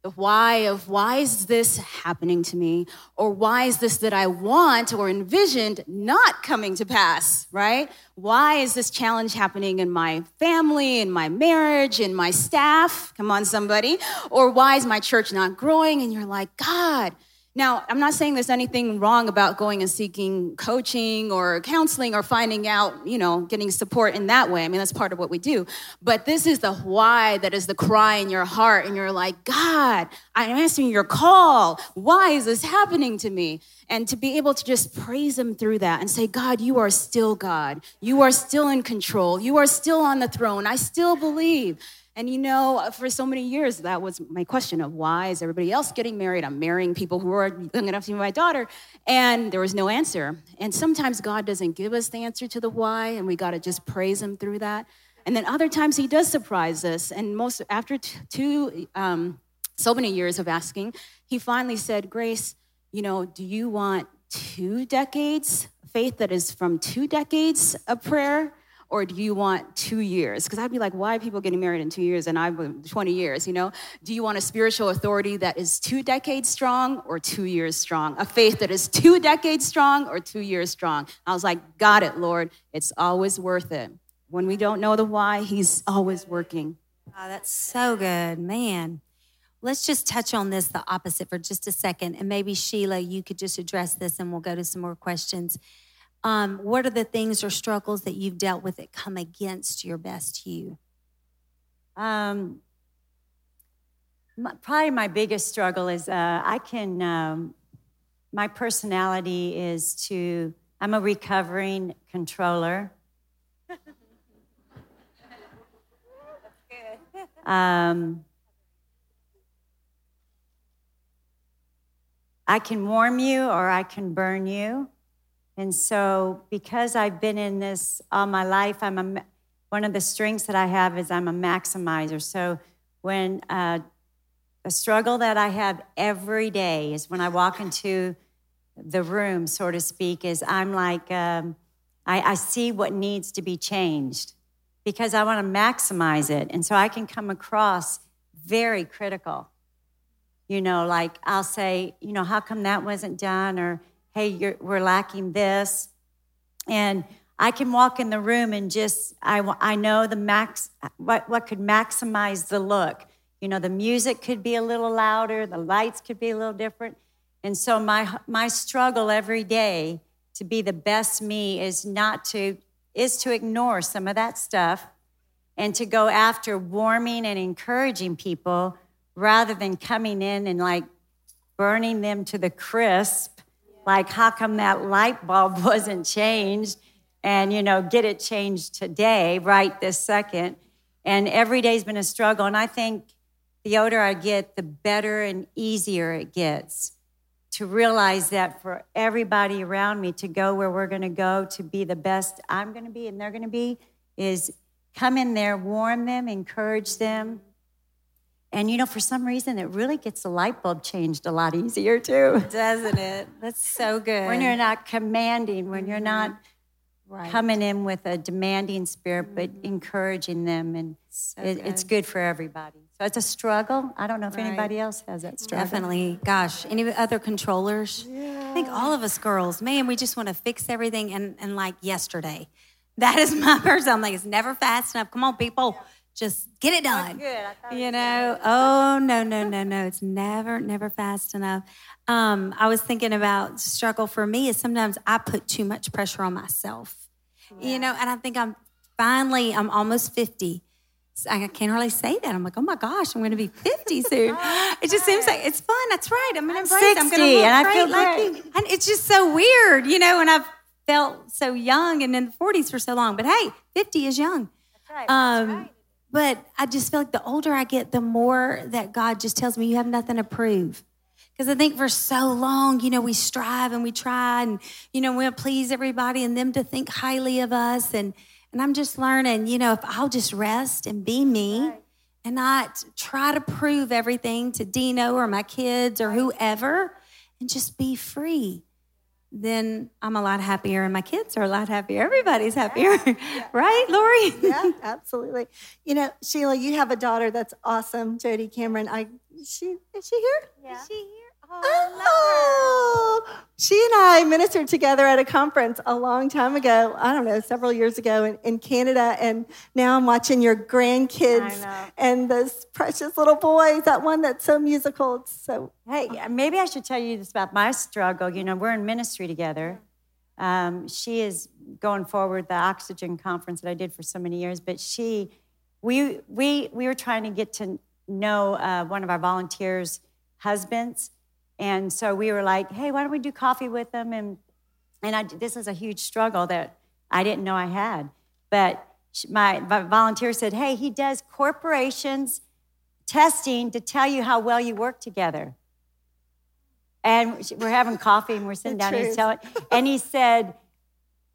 The why of why is this happening to me? Or why is this that I want or envisioned not coming to pass, right? Why is this challenge happening in my family, in my marriage, in my staff? Come on, somebody. Or why is my church not growing? And you're like, God. Now, I'm not saying there's anything wrong about going and seeking coaching or counseling or finding out, you know, getting support in that way. I mean, that's part of what we do. But this is the why that is the cry in your heart. And you're like, God, I'm answering your call. Why is this happening to me? And to be able to just praise him through that and say, God, you are still God. You are still in control. You are still on the throne. I still believe. And, you know, for so many years, that was my question of why is everybody else getting married? I'm marrying people who are young enough to be my daughter. And there was no answer. And sometimes God doesn't give us the answer to the why, and we got to just praise him through that. And then other times he does surprise us. And most after so many years of asking, he finally said, Grace, you know, do you want 2 decades, faith that is from 2 decades of prayer? Or do you want 2 years? Because I'd be like, why are people getting married in 2 years? And I've been 20 years, you know? Do you want a spiritual authority that is 2 decades strong or 2 years strong? A faith that is 2 decades strong or 2 years strong? I was like, got it, Lord. It's always worth it. When we don't know the why, he's always working. Oh, that's so good, man. Let's just touch on this, the opposite, for just a second. And maybe, Sheila, you could just address this and we'll go to some more questions. What are the things or struggles that you've dealt with that come against your best you? Probably my biggest struggle is my personality is I'm a recovering controller. That's good. I can warm you or I can burn you. And so because I've been in this all my life, one of the strengths that I have is I'm a maximizer. So when a struggle that I have every day is when I walk into the room, so to speak, is I'm like, I see what needs to be changed because I want to maximize it. And so I can come across very critical. You know, like I'll say, you know, how come that wasn't done? Or, hey, we're lacking this. And I can walk in the room and just, I know the max, what could maximize the look. You know, the music could be a little louder, the lights could be a little different. And so my struggle every day to be the best me is to ignore some of that stuff and to go after warming and encouraging people rather than coming in and like burning them to the crisp. Like, how come that light bulb wasn't changed? And, you know, get it changed today, right this second. And every day's been a struggle. And I think the older I get, the better and easier it gets to realize that for everybody around me to go where we're going to go, to be the best I'm going to be and they're going to be, is come in there, warm them, encourage them. And, you know, for some reason, it really gets the light bulb changed a lot easier, too. Doesn't it? That's so good. When you're not commanding, when you're not right. coming in with a demanding spirit, mm-hmm. but encouraging them. And so it's good for everybody. So it's a struggle. I don't know if right. anybody else has that struggle. Definitely. Gosh, any other controllers? Yeah. I think all of us girls, man, we just want to fix everything. And like yesterday, that is my person. I'm like, it's never fast enough. Come on, people. Yeah. Just get it done. You know, no. It's never fast enough. I was thinking about struggle for me is sometimes I put too much pressure on myself, yeah. you know, and I think I'm almost 50. So I can't hardly say that. I'm like, oh, my gosh, I'm going to be 50 soon. It just seems like it's fun. That's right. I'm going to embrace it. I'm going to look and great. I feel lucky. And it's just so weird, you know, and I've felt so young and in the 40s for so long. But, hey, 50 is young. That's right. That's right. But I just feel like the older I get, the more that God just tells me you have nothing to prove. Because I think for so long, you know, we strive and we try and, you know, we'll please everybody and them to think highly of us. And I'm just learning, you know, if I'll just rest and be me right. and not try to prove everything to Dino or my kids or whoever and just be free, then I'm a lot happier and my kids are a lot happier. Everybody's happier, yeah. right, Lori? Yeah, absolutely. You know, Sheila, you have a daughter that's awesome, Jody Cameron. Is she here? Yeah. Is she here? Oh, she and I ministered together at a conference a long time ago, I don't know, several years ago in Canada, and now I'm watching your grandkids and those precious little boys, that one that's so musical. It's so hey, maybe I should tell you this about my struggle. You know, we're in ministry together. She is going forward, the Oxygen conference that I did for so many years, but we were trying to get to know one of our volunteers' husbands. And so we were like, hey, why don't we do coffee with them? And this is a huge struggle that I didn't know I had. But my volunteer said, hey, he does corporations testing to tell you how well you work together. And we're having coffee and we're sitting down and he's telling. And he said,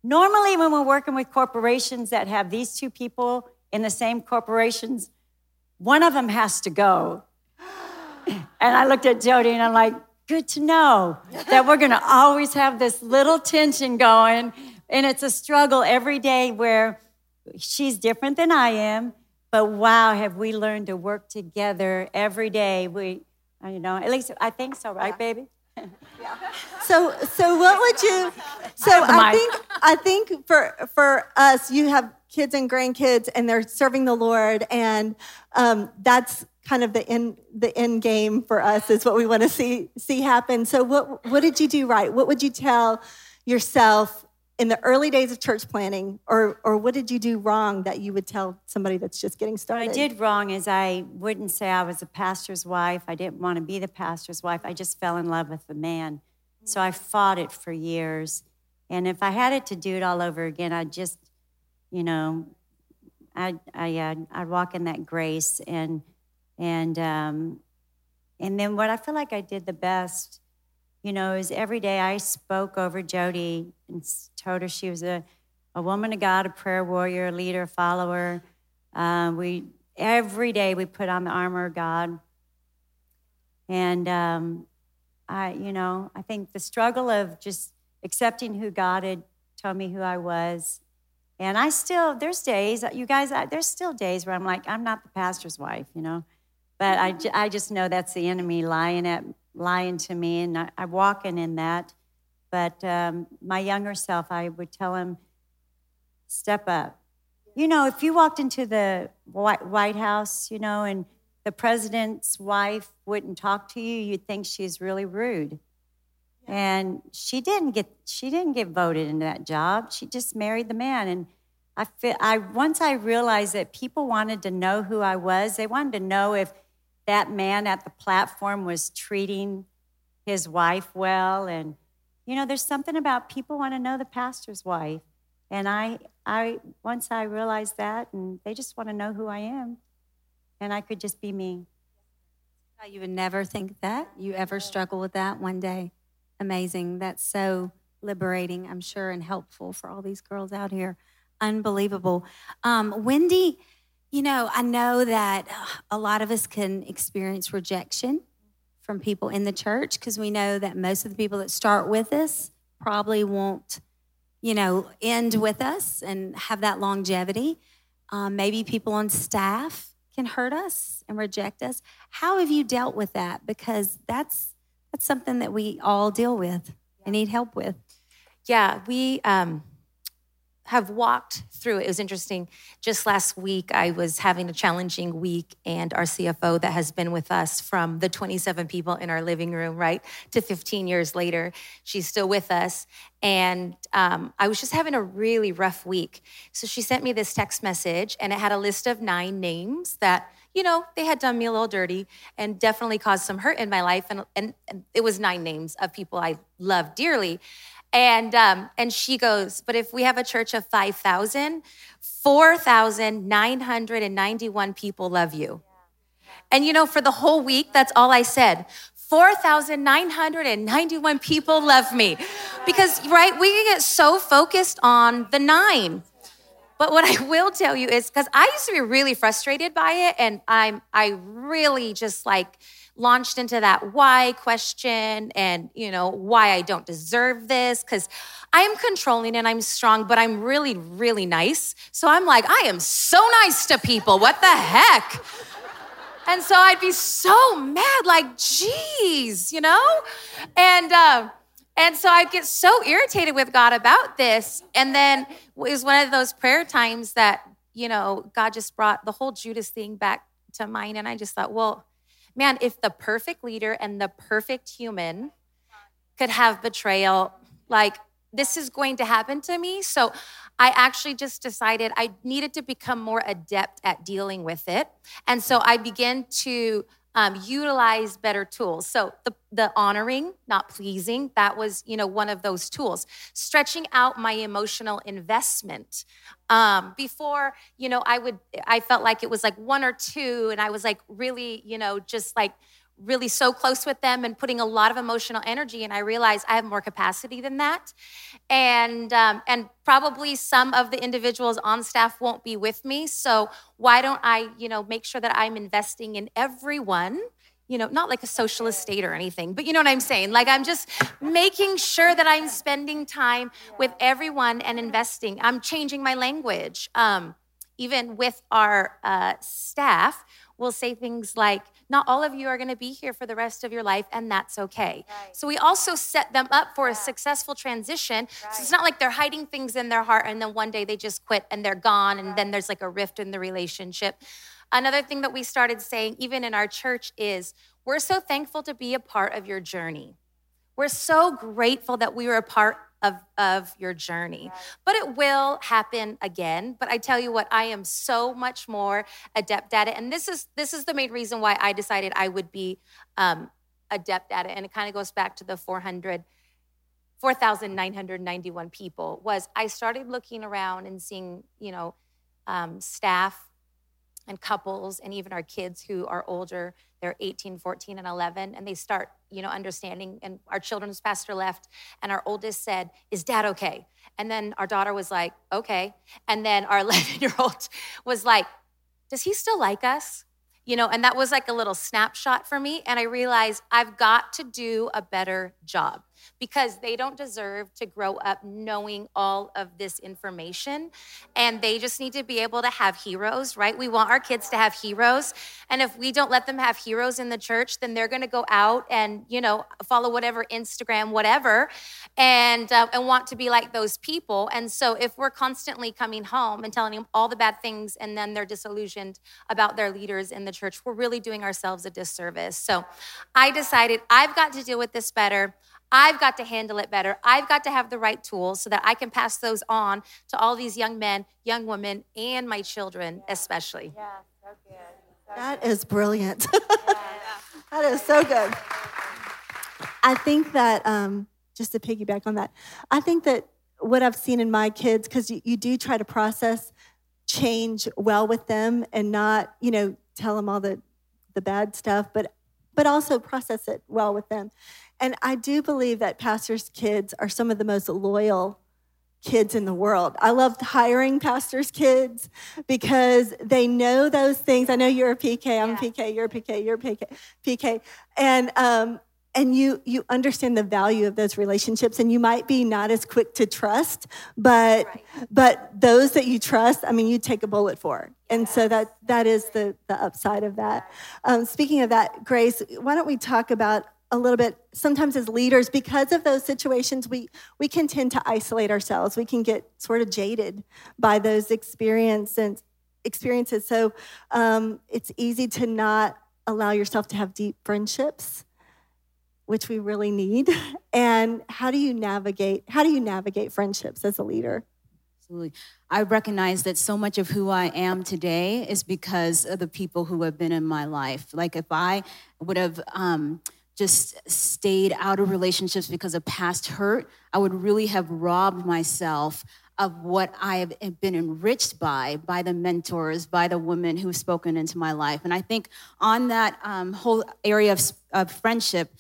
normally when we're working with corporations that have these two people in the same corporations, one of them has to go. And I looked at Jody and I'm like, good to know that we're going to always have this little tension going. And it's a struggle every day where she's different than I am. But wow, have we learned to work together every day. We, you know, at least I think so, right, yeah. baby? Yeah. So what would you, I think for us, you have kids and grandkids and they're serving the Lord. And that's kind of the end game for us is what we want to see happen. So what did you do right? What would you tell yourself in the early days of church planning, or what did you do wrong that you would tell somebody that's just getting started? What I did wrong is I wouldn't say I was a pastor's wife. I didn't want to be the pastor's wife. I just fell in love with the man. So I fought it for years. And if I had it to do it all over again, I'd just, you know, I'd walk in that grace and then what I feel like I did the best, you know, is every day I spoke over Jody and told her she was a woman of God, a prayer warrior, a leader, a follower. Every day we put on the armor of God. And I think the struggle of just accepting who God had told me who I was. And there's days, you guys, there's still days where I'm like, I'm not the pastor's wife, you know. But I just know that's the enemy lying to me, and I'm walking in that. But my younger self, I would tell him, step up. You know, if you walked into the White House, you know, and the president's wife wouldn't talk to you, you'd think she's really rude. Yeah. And she didn't get voted into that job. She just married the man, and once I realized that people wanted to know who I was, they wanted to know if that man at the platform was treating his wife well. And, you know, there's something about people want to know the pastor's wife. And I once I realized that, and they just want to know who I am, and I could just be me. You would never think that. You ever struggle with that one day. Amazing. That's so liberating, I'm sure, and helpful for all these girls out here. Unbelievable. Wendy, you know, I know that a lot of us can experience rejection from people in the church because we know that most of the people that start with us probably won't you know, end with us and have that longevity. Maybe people on staff can hurt us and reject us. How have you dealt with that? Because that's something that we all deal with and need help with. Yeah, we have walked through it. It was interesting. Just last week, I was having a challenging week, and our CFO that has been with us from the 27 people in our living room, right, to 15 years later, she's still with us. And I was just having a really rough week. So she sent me this text message, and it had a list of 9 names that, you know, they had done me a little dirty and definitely caused some hurt in my life. And it was 9 names of people I love dearly. And she goes, but if we have a church of 5,000, 4,991 people love you. And, you know, for the whole week, that's all I said. 4,991 people love me. Because, right, we get so focused on the 9. But what I will tell you is, because I used to be really frustrated by it, and I really just like launched into that why question and, you know, why I don't deserve this, because I am controlling and I'm strong, but I'm really, really nice. So I'm like, I am so nice to people. What the heck? And so I'd be so mad, like, geez, you know? And so I'd get so irritated with God about this. And then it was one of those prayer times that, you know, God just brought the whole Judas thing back to mind. And I just thought, well, man, if the perfect leader and the perfect human could have betrayal, like, this is going to happen to me. So I actually just decided I needed to become more adept at dealing with it. And so I began to utilize better tools. So the honoring, not pleasing, that was, you know, one of those tools. Stretching out my emotional investment. Before, you know, I felt like it was like 1 or 2, and I was like really, you know, just like really so close with them and putting a lot of emotional energy. And I realized I have more capacity than that. And probably some of the individuals on staff won't be with me. So why don't I, you know, make sure that I'm investing in everyone, you know, not like a socialist state or anything, but you know what I'm saying? Like, I'm just making sure that I'm spending time with everyone and investing. I'm changing my language. Even with our staff, we'll say things like, not all of you are going to be here for the rest of your life, and that's okay. Right. So we also set them up for a successful transition. Right. So it's not like they're hiding things in their heart, and then one day they just quit, and they're gone, and then there's like a rift in the relationship. Another thing that we started saying, even in our church, is we're so thankful to be a part of your journey. We're so grateful that we were a part of your journey. Right. But it will happen again. But I tell you what, I am so much more adept at it. And this is the main reason why I decided I would be adept at it. And it kind of goes back to the 4,991 people, was I started looking around and seeing, you know, staff and couples and even our kids who are older. They're 18, 14, and 11, and they start, you know, understanding. And our children's pastor left, and our oldest said, "Is Dad okay?" And then our daughter was like, "Okay." And then our 11-year-old was like, "Does he still like us?" You know, and that was like a little snapshot for me. And I realized I've got to do a better job, because they don't deserve to grow up knowing all of this information. And they just need to be able to have heroes, right? We want our kids to have heroes. And if we don't let them have heroes in the church, then they're going to go out and, you know, follow whatever Instagram, whatever, and want to be like those people. And so if we're constantly coming home and telling them all the bad things, and then they're disillusioned about their leaders in the church, we're really doing ourselves a disservice. So I decided I've got to deal with this better. I've got to handle it better. I've got to have the right tools so that I can pass those on to all these young men, young women, and my children especially. Yeah, so good. So that good. Is brilliant. Yeah. That is so good. I think that, just to piggyback on that, I think that what I've seen in my kids, because you do try to process change well with them and not, you know, tell them all the bad stuff, but also process it well with them. And I do believe that pastors' kids are some of the most loyal kids in the world. I loved hiring pastors' kids because they know those things. I know you're a PK. I'm a PK. You're a PK. You're a PK. And And you understand the value of those relationships, and you might be not as quick to trust, but right. but those that you trust, I mean, you take a bullet for. And yes. so that is the upside of that. Speaking of that, Grace, why don't we talk about a little bit, sometimes as leaders, because of those situations, we can tend to isolate ourselves. We can get sort of jaded by those experiences. So it's easy to not allow yourself to have deep friendships, which we really need. And how do you navigate friendships as a leader? Absolutely. I recognize that so much of who I am today is because of the people who have been in my life. Like if I would have just stayed out of relationships because of past hurt, I would really have robbed myself of what I have been enriched by the mentors, by the women who've spoken into my life. And I think on that whole area of friendship,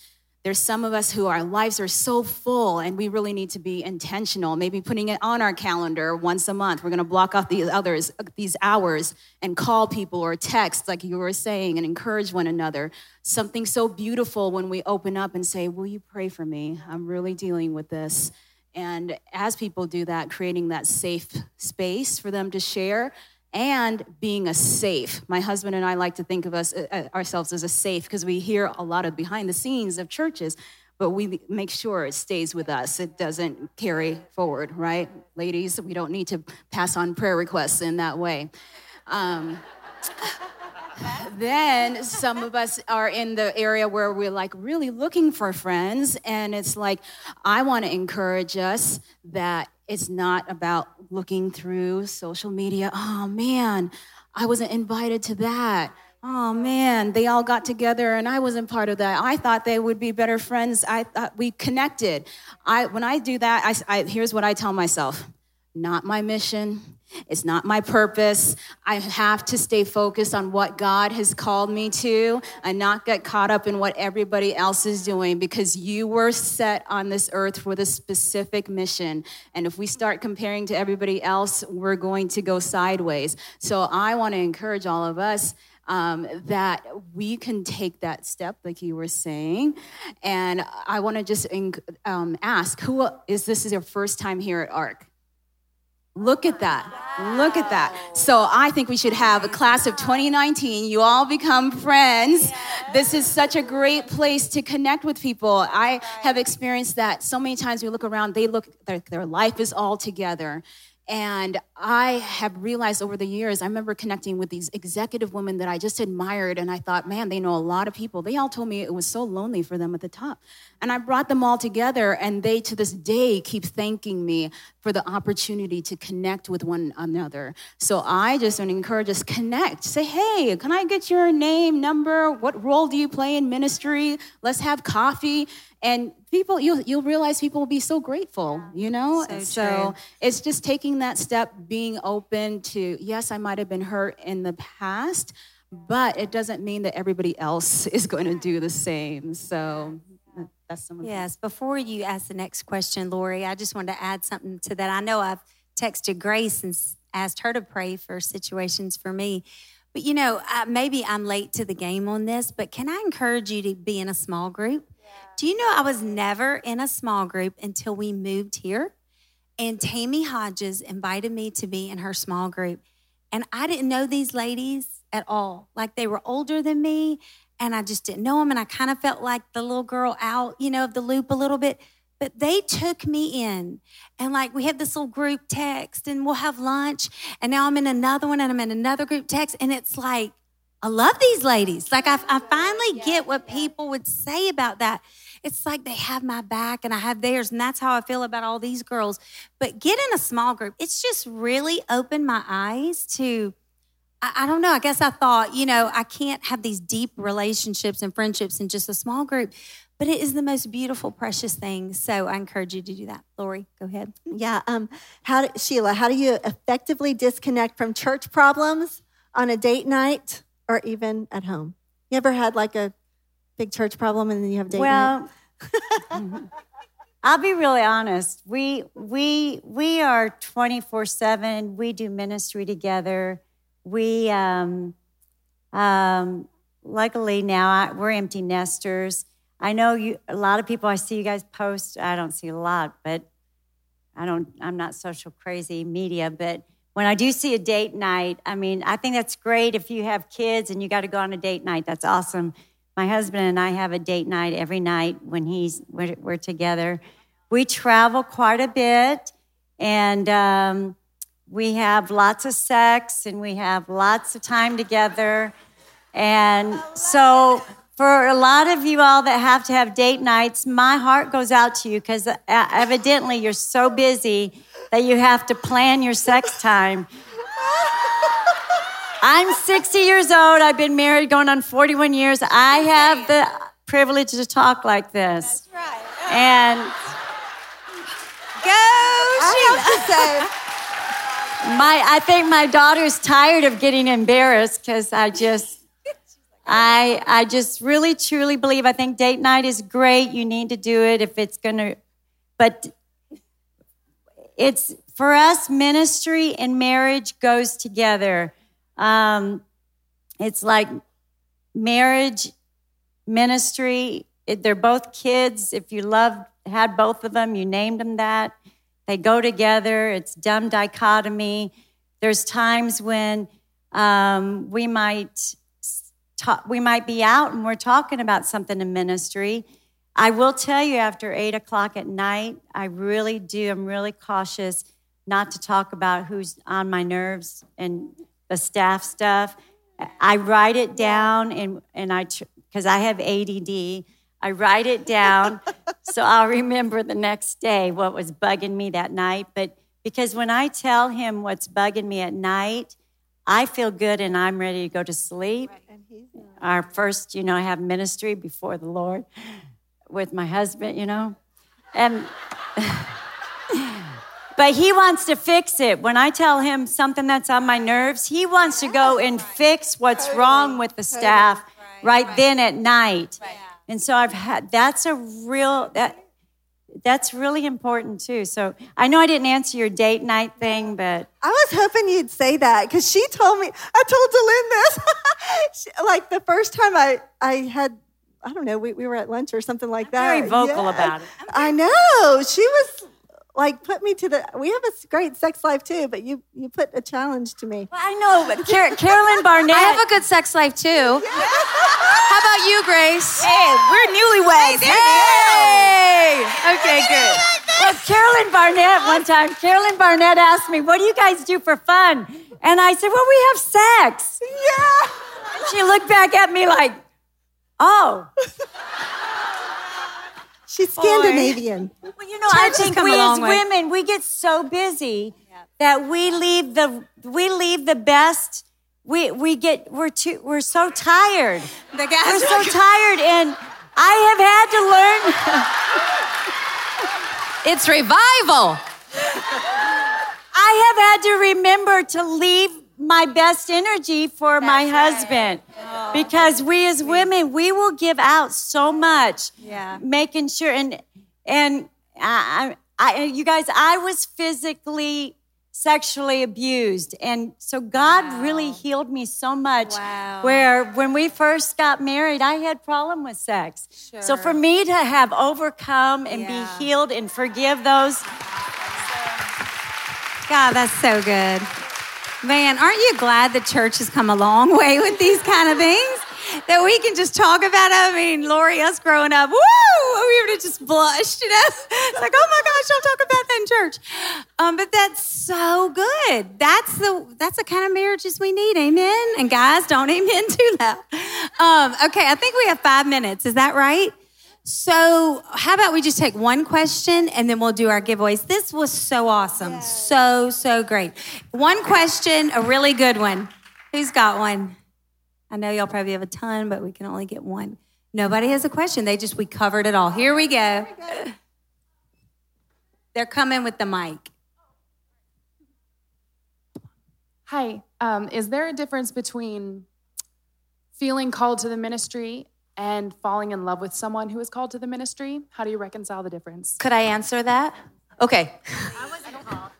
there's some of us who our lives are so full and we really need to be intentional, maybe putting it on our calendar once a month. We're gonna block out these hours and call people or text, like you were saying, and encourage one another. Something so beautiful when we open up and say, will you pray for me? I'm really dealing with this. And as people do that, creating that safe space for them to share and being a safe. My husband and I like to think of ourselves as a safe because we hear a lot of behind the scenes of churches, but we make sure it stays with us. It doesn't carry forward, right? Ladies, we don't need to pass on prayer requests in that way. Then some of us are in the area where we're like really looking for friends. And it's like, I want to encourage us that it's not about looking through social media. Oh man, I wasn't invited to that. Oh man, they all got together and I wasn't part of that. I thought they would be better friends. I thought we connected. When I do that, here's what I tell myself. Not my mission. It's not my purpose. I have to stay focused on what God has called me to and not get caught up in what everybody else is doing, because you were set on this earth for this specific mission. And if we start comparing to everybody else, we're going to go sideways. So I want to encourage all of us that we can take that step, like you were saying. And I want to just ask, who is this is your first time here at ARC? Look at that. Wow. Look at that. So I think we should have a class of 2019. You all become friends. Yes. This is such a great place to connect with people. I have experienced that so many times. We look around, they look like their life is all together. And I have realized over the years, I remember connecting with these executive women that I just admired. And I thought, man, they know a lot of people. They all told me it was so lonely for them at the top. And I brought them all together. And they, to this day, keep thanking me for the opportunity to connect with one another. So I just want to encourage us, connect. Say, hey, can I get your name, number? What role do you play in ministry? Let's have coffee. And people, you'll realize people will be so grateful, you know? So, it's just taking that step, being open to, yes, I might have been hurt in the past, but it doesn't mean that everybody else is going to do the same. So that's someone. Yes, before you ask the next question, Lori, I just wanted to add something to that. I know I've texted Grace and asked her to pray for situations for me. But, you know, maybe I'm late to the game on this, but can I encourage you to be in a small group? Do you know I was never in a small group until we moved here? And Tammy Hodges invited me to be in her small group. And I didn't know these ladies at all. Like, they were older than me, and I just didn't know them. And I kind of felt like the little girl out, you know, of the loop a little bit. But they took me in. And, like, we had this little group text, and we'll have lunch. And now I'm in another one, and I'm in another group text. And it's like, I love these ladies. Like, I finally get what people would say about that. It's like they have my back and I have theirs, and that's how I feel about all these girls. But get in a small group. It's just really opened my eyes to, I don't know, I guess I thought, you know, I can't have these deep relationships and friendships in just a small group. But it is the most beautiful, precious thing. So I encourage you to do that. Lori, go ahead. Yeah. Sheila, how do you effectively disconnect from church problems on a date night? Or even at home. You ever had like a big church problem and then you have date night? I'll be really honest. We are 24/7. We do ministry together. We luckily now we're empty nesters. I know you. A lot of people, I see you guys post. I don't see a lot, but I'm not social crazy media, but when I do see a date night, I mean, I think that's great if you have kids and you got to go on a date night. That's awesome. My husband and I have a date night every night when we're together. We travel quite a bit, and we have lots of sex, and we have lots of time together. And so for a lot of you all that have to have date nights, my heart goes out to you because evidently you're so busy that you have to plan your sex time. I'm 60 years old. I've been married going on 41 years. I have the privilege to talk like this. That's right. Oh. And I think my daughter's tired of getting embarrassed because I just really truly believe. I think date night is great. You need to do it if it's gonna, but it's for us, ministry and marriage goes together. It's like marriage, ministry, they're both kids. If you had both of them, you named them that. They go together. It's dumb dichotomy. There's times when we might be out and we're talking about something in ministry. I will tell you after 8 o'clock at night, I really do. I'm really cautious not to talk about who's on my nerves and the staff stuff. I write it down, because I have ADD, I write it down so I'll remember the next day what was bugging me that night. But because when I tell him what's bugging me at night, I feel good and I'm ready to go to sleep. Right. And he's not. Our first, I have ministry before the Lord with my husband, and. But he wants to fix it. When I tell him something that's on my nerves, he wants to go and fix what's wrong with the staff right then at night. Right. And so that's really important too. So I know I didn't answer your date night thing, but I was hoping you'd say that because she told me, I told Delenn this. Like the first time I had, I don't know, we were at lunch or something like that. Very vocal about it. I know. She was... Like, put me to the... We have a great sex life, too, but you put a challenge to me. Well, I know, but Carolyn Barnett... I have a good sex life, too. Yeah. How about you, Grace? Hey, we're newlyweds. Hey! Okay, good. Well, Carolyn Barnett asked me, what do you guys do for fun? And I said, well, we have sex. Yeah. She looked back at me like, oh... She's Scandinavian. Boy. Well, I think we as women, we get so busy that we leave the best. We're so tired. The guys are so tired, and I have had to learn. It's revival. I have had to remember to leave my best energy for my husband. Because we as women, we will give out so much, making sure. And I, you guys, I was physically, sexually abused. And so God really healed me so much where when we first got married, I had problem with sex. Sure. So for me to have overcome and be healed and forgive those. God, that's so good. Man, aren't you glad the church has come a long way with these kind of things that we can just talk about? I mean, Lori, us growing up, we would have just blushed, It's like, oh my gosh, don't talk about that in church. But that's so good. That's the kind of marriages we need, amen? And guys, don't amen too loud. Okay, I think we have 5 minutes. Is that right? So how about we just take one question and then we'll do our giveaways. This was so awesome. Yay. So great. One question, a really good one. Who's got one? I know y'all probably have a ton, but we can only get one. Nobody has a question. We covered it all. Here we go. They're coming with the mic. Hi. Is there a difference between feeling called to the ministry and falling in love with someone who is called to the ministry? How do you reconcile the difference? Could I answer that? Okay. I wasn't called.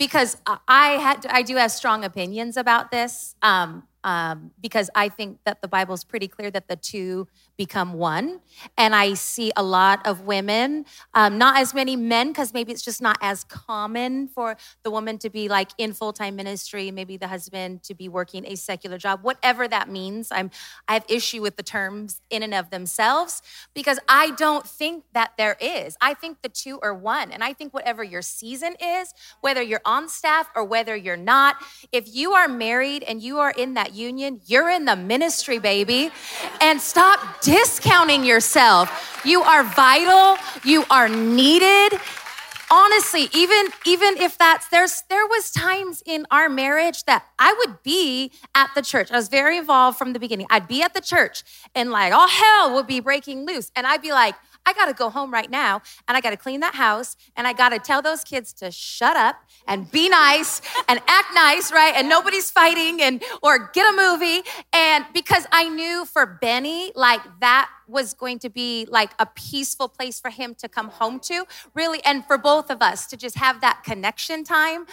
because I do have strong opinions about this because I think that the Bible's pretty clear that the two become one. And I see a lot of women, not as many men, because maybe it's just not as common for the woman to be like in full-time ministry, maybe the husband to be working a secular job, whatever that means. I have issue with the terms in and of themselves because I don't think that there is. I think the two are one. And I think whatever your season is, whether you're on staff or whether you're not, if you are married and you are in that union, you're in the ministry, baby. And stop discounting yourself. You are vital. You are needed. Honestly, even if that's, there was times in our marriage that I would be at the church. I was very involved from the beginning. I'd be at the church and like, all hell would be breaking loose. And I'd be like, I got to go home right now and I got to clean that house and I got to tell those kids to shut up and be nice and act nice, right? And nobody's fighting or get a movie. And because I knew for Benny, like that was going to be like a peaceful place for him to come home to, really. And for both of us to just have that connection time.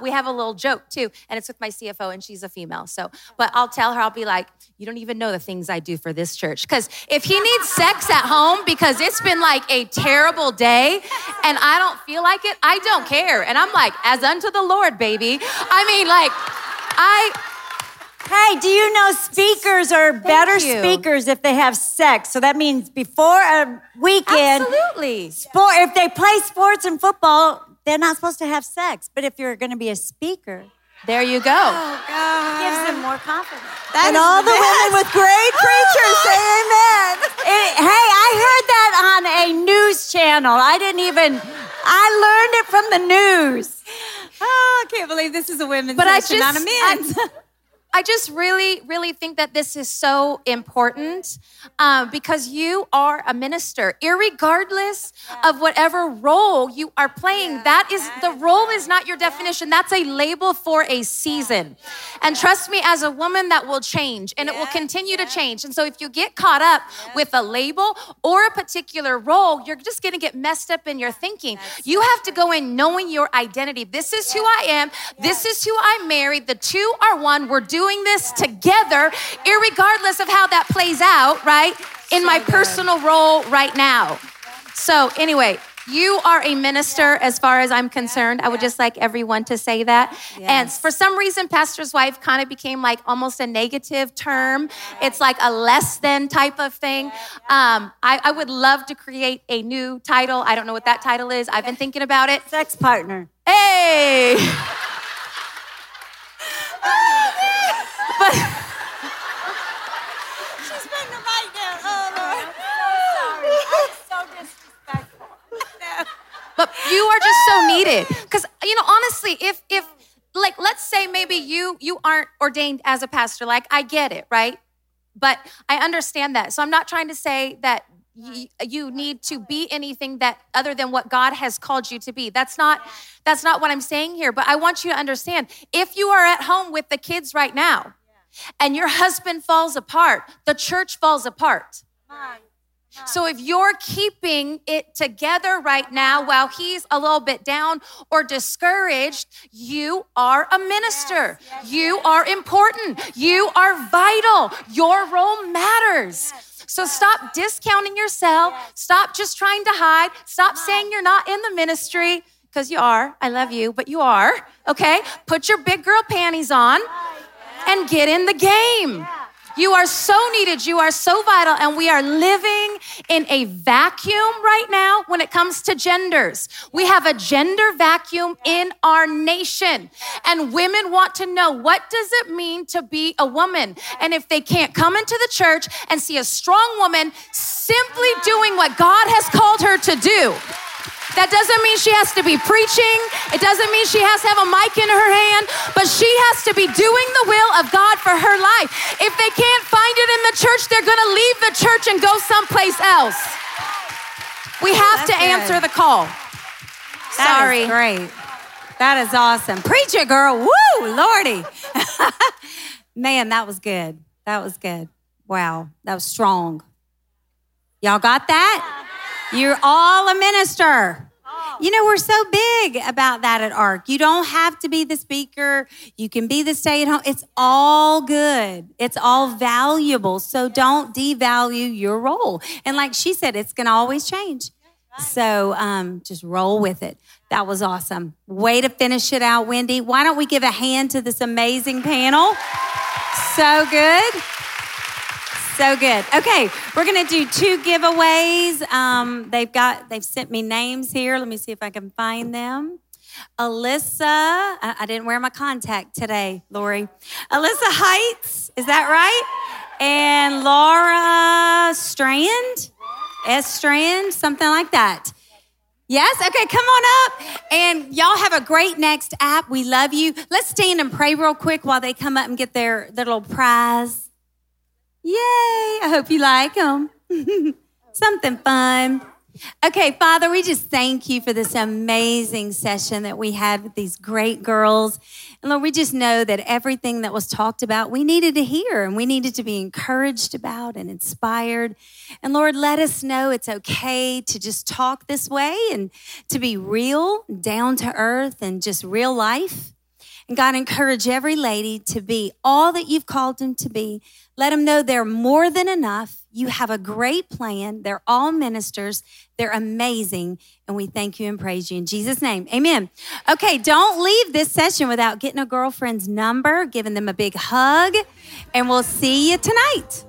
We have a little joke too, and it's with my CFO, and she's a female. So, but I'll tell her, I'll be like, you don't even know the things I do for this church. Because if he needs sex at home because it's been like a terrible day and I don't feel like it, I don't care. And I'm like, as unto the Lord, baby. I mean, like, Hey, do you know speakers are better speakers if they have sex? So that means before a weekend. Absolutely. If they play sports and football, they're not supposed to have sex. But if you're going to be a speaker, there you go. Oh, God. It gives them more confidence. And all the women with great preachers say amen. I heard that on a news channel. I learned it from the news. Oh, I can't believe this is a women's session, not a men's. I just really, really think that this is so important because you are a minister, irregardless of whatever role you are playing. That is the role is not your definition. That's a label for a season. And trust me, as a woman, that will change and it will continue to change. And so if you get caught up with a label or a particular role, you're just going to get messed up in your thinking. You have to go in knowing your identity. This is who I am. This is who I married. The two are one. We're doing this together, irregardless of how that plays out, right? In my personal role right now. So anyway, you are a minister as far as I'm concerned. I would just like everyone to say that. And for some reason, pastor's wife kind of became like almost a negative term. It's like a less than type of thing. I would love to create a new title. I don't know what that title is. I've been thinking about it. Sex partner. Hey! But she's putting them right there. Oh, Lord. I'm so sorry. I'm so disrespectful. No. But you are just so needed. Because, you know, honestly, if like, let's say maybe you aren't ordained as a pastor. Like, I get it, right? But I understand that. So I'm not trying to say that you need to be anything that other than what God has called you to be. That's not what I'm saying here, but I want you to understand, if you are at home with the kids right now and your husband falls apart, the church falls apart. So if you're keeping it together right now while he's a little bit down or discouraged, you are a minister. You are important. You are vital. Your role matters. So stop discounting yourself. Stop just trying to hide. Stop saying you're not in the ministry, because you are. I love you, but you are, okay? Put your big girl panties on and get in the game. You are so needed. You are so vital. And we are living in a vacuum right now when it comes to genders. We have a gender vacuum in our nation. And women want to know, what does it mean to be a woman? And if they can't come into the church and see a strong woman simply doing what God has called her to do, that doesn't mean she has to be preaching. It doesn't mean she has to have a mic in her hand, but she has to be doing the will of God for her life. If they can't find it in the church, they're going to leave the church and go someplace else. We have to answer the call. Sorry. That is great. That is awesome. Preach it, girl. Woo, Lordy. Man, that was good. That was good. Wow. That was strong. Y'all got that? You're all a minister. You know, we're so big about that at ARC. You don't have to be the speaker. You can be the stay-at-home. It's all good. It's all valuable. So don't devalue your role. And like she said, it's going to always change. So just roll with it. That was awesome. Way to finish it out, Wendy. Why don't we give a hand to this amazing panel? So good. So good. Okay, we're going to do two giveaways. They've sent me names here. Let me see if I can find them. Alyssa, I didn't wear my contact today, Lori. Alyssa Heights, is that right? And Laura Strand, S. Strand, something like that. Yes? Okay, come on up. And y'all have a great next app. We love you. Let's stand and pray real quick while they come up and get their little prize. Yay, I hope you like them. Something fun. Okay, Father, we just thank you for this amazing session that we had with these great girls. And Lord, we just know that everything that was talked about, we needed to hear and we needed to be encouraged about and inspired. And Lord, let us know it's okay to just talk this way and to be real, down to earth, and just real life. And God, encourage every lady to be all that you've called them to be. Let them know they're more than enough. You have a great plan. They're all ministers. They're amazing. And we thank you and praise you in Jesus' name. Amen. Okay, don't leave this session without getting a girlfriend's number, giving them a big hug, and we'll see you tonight.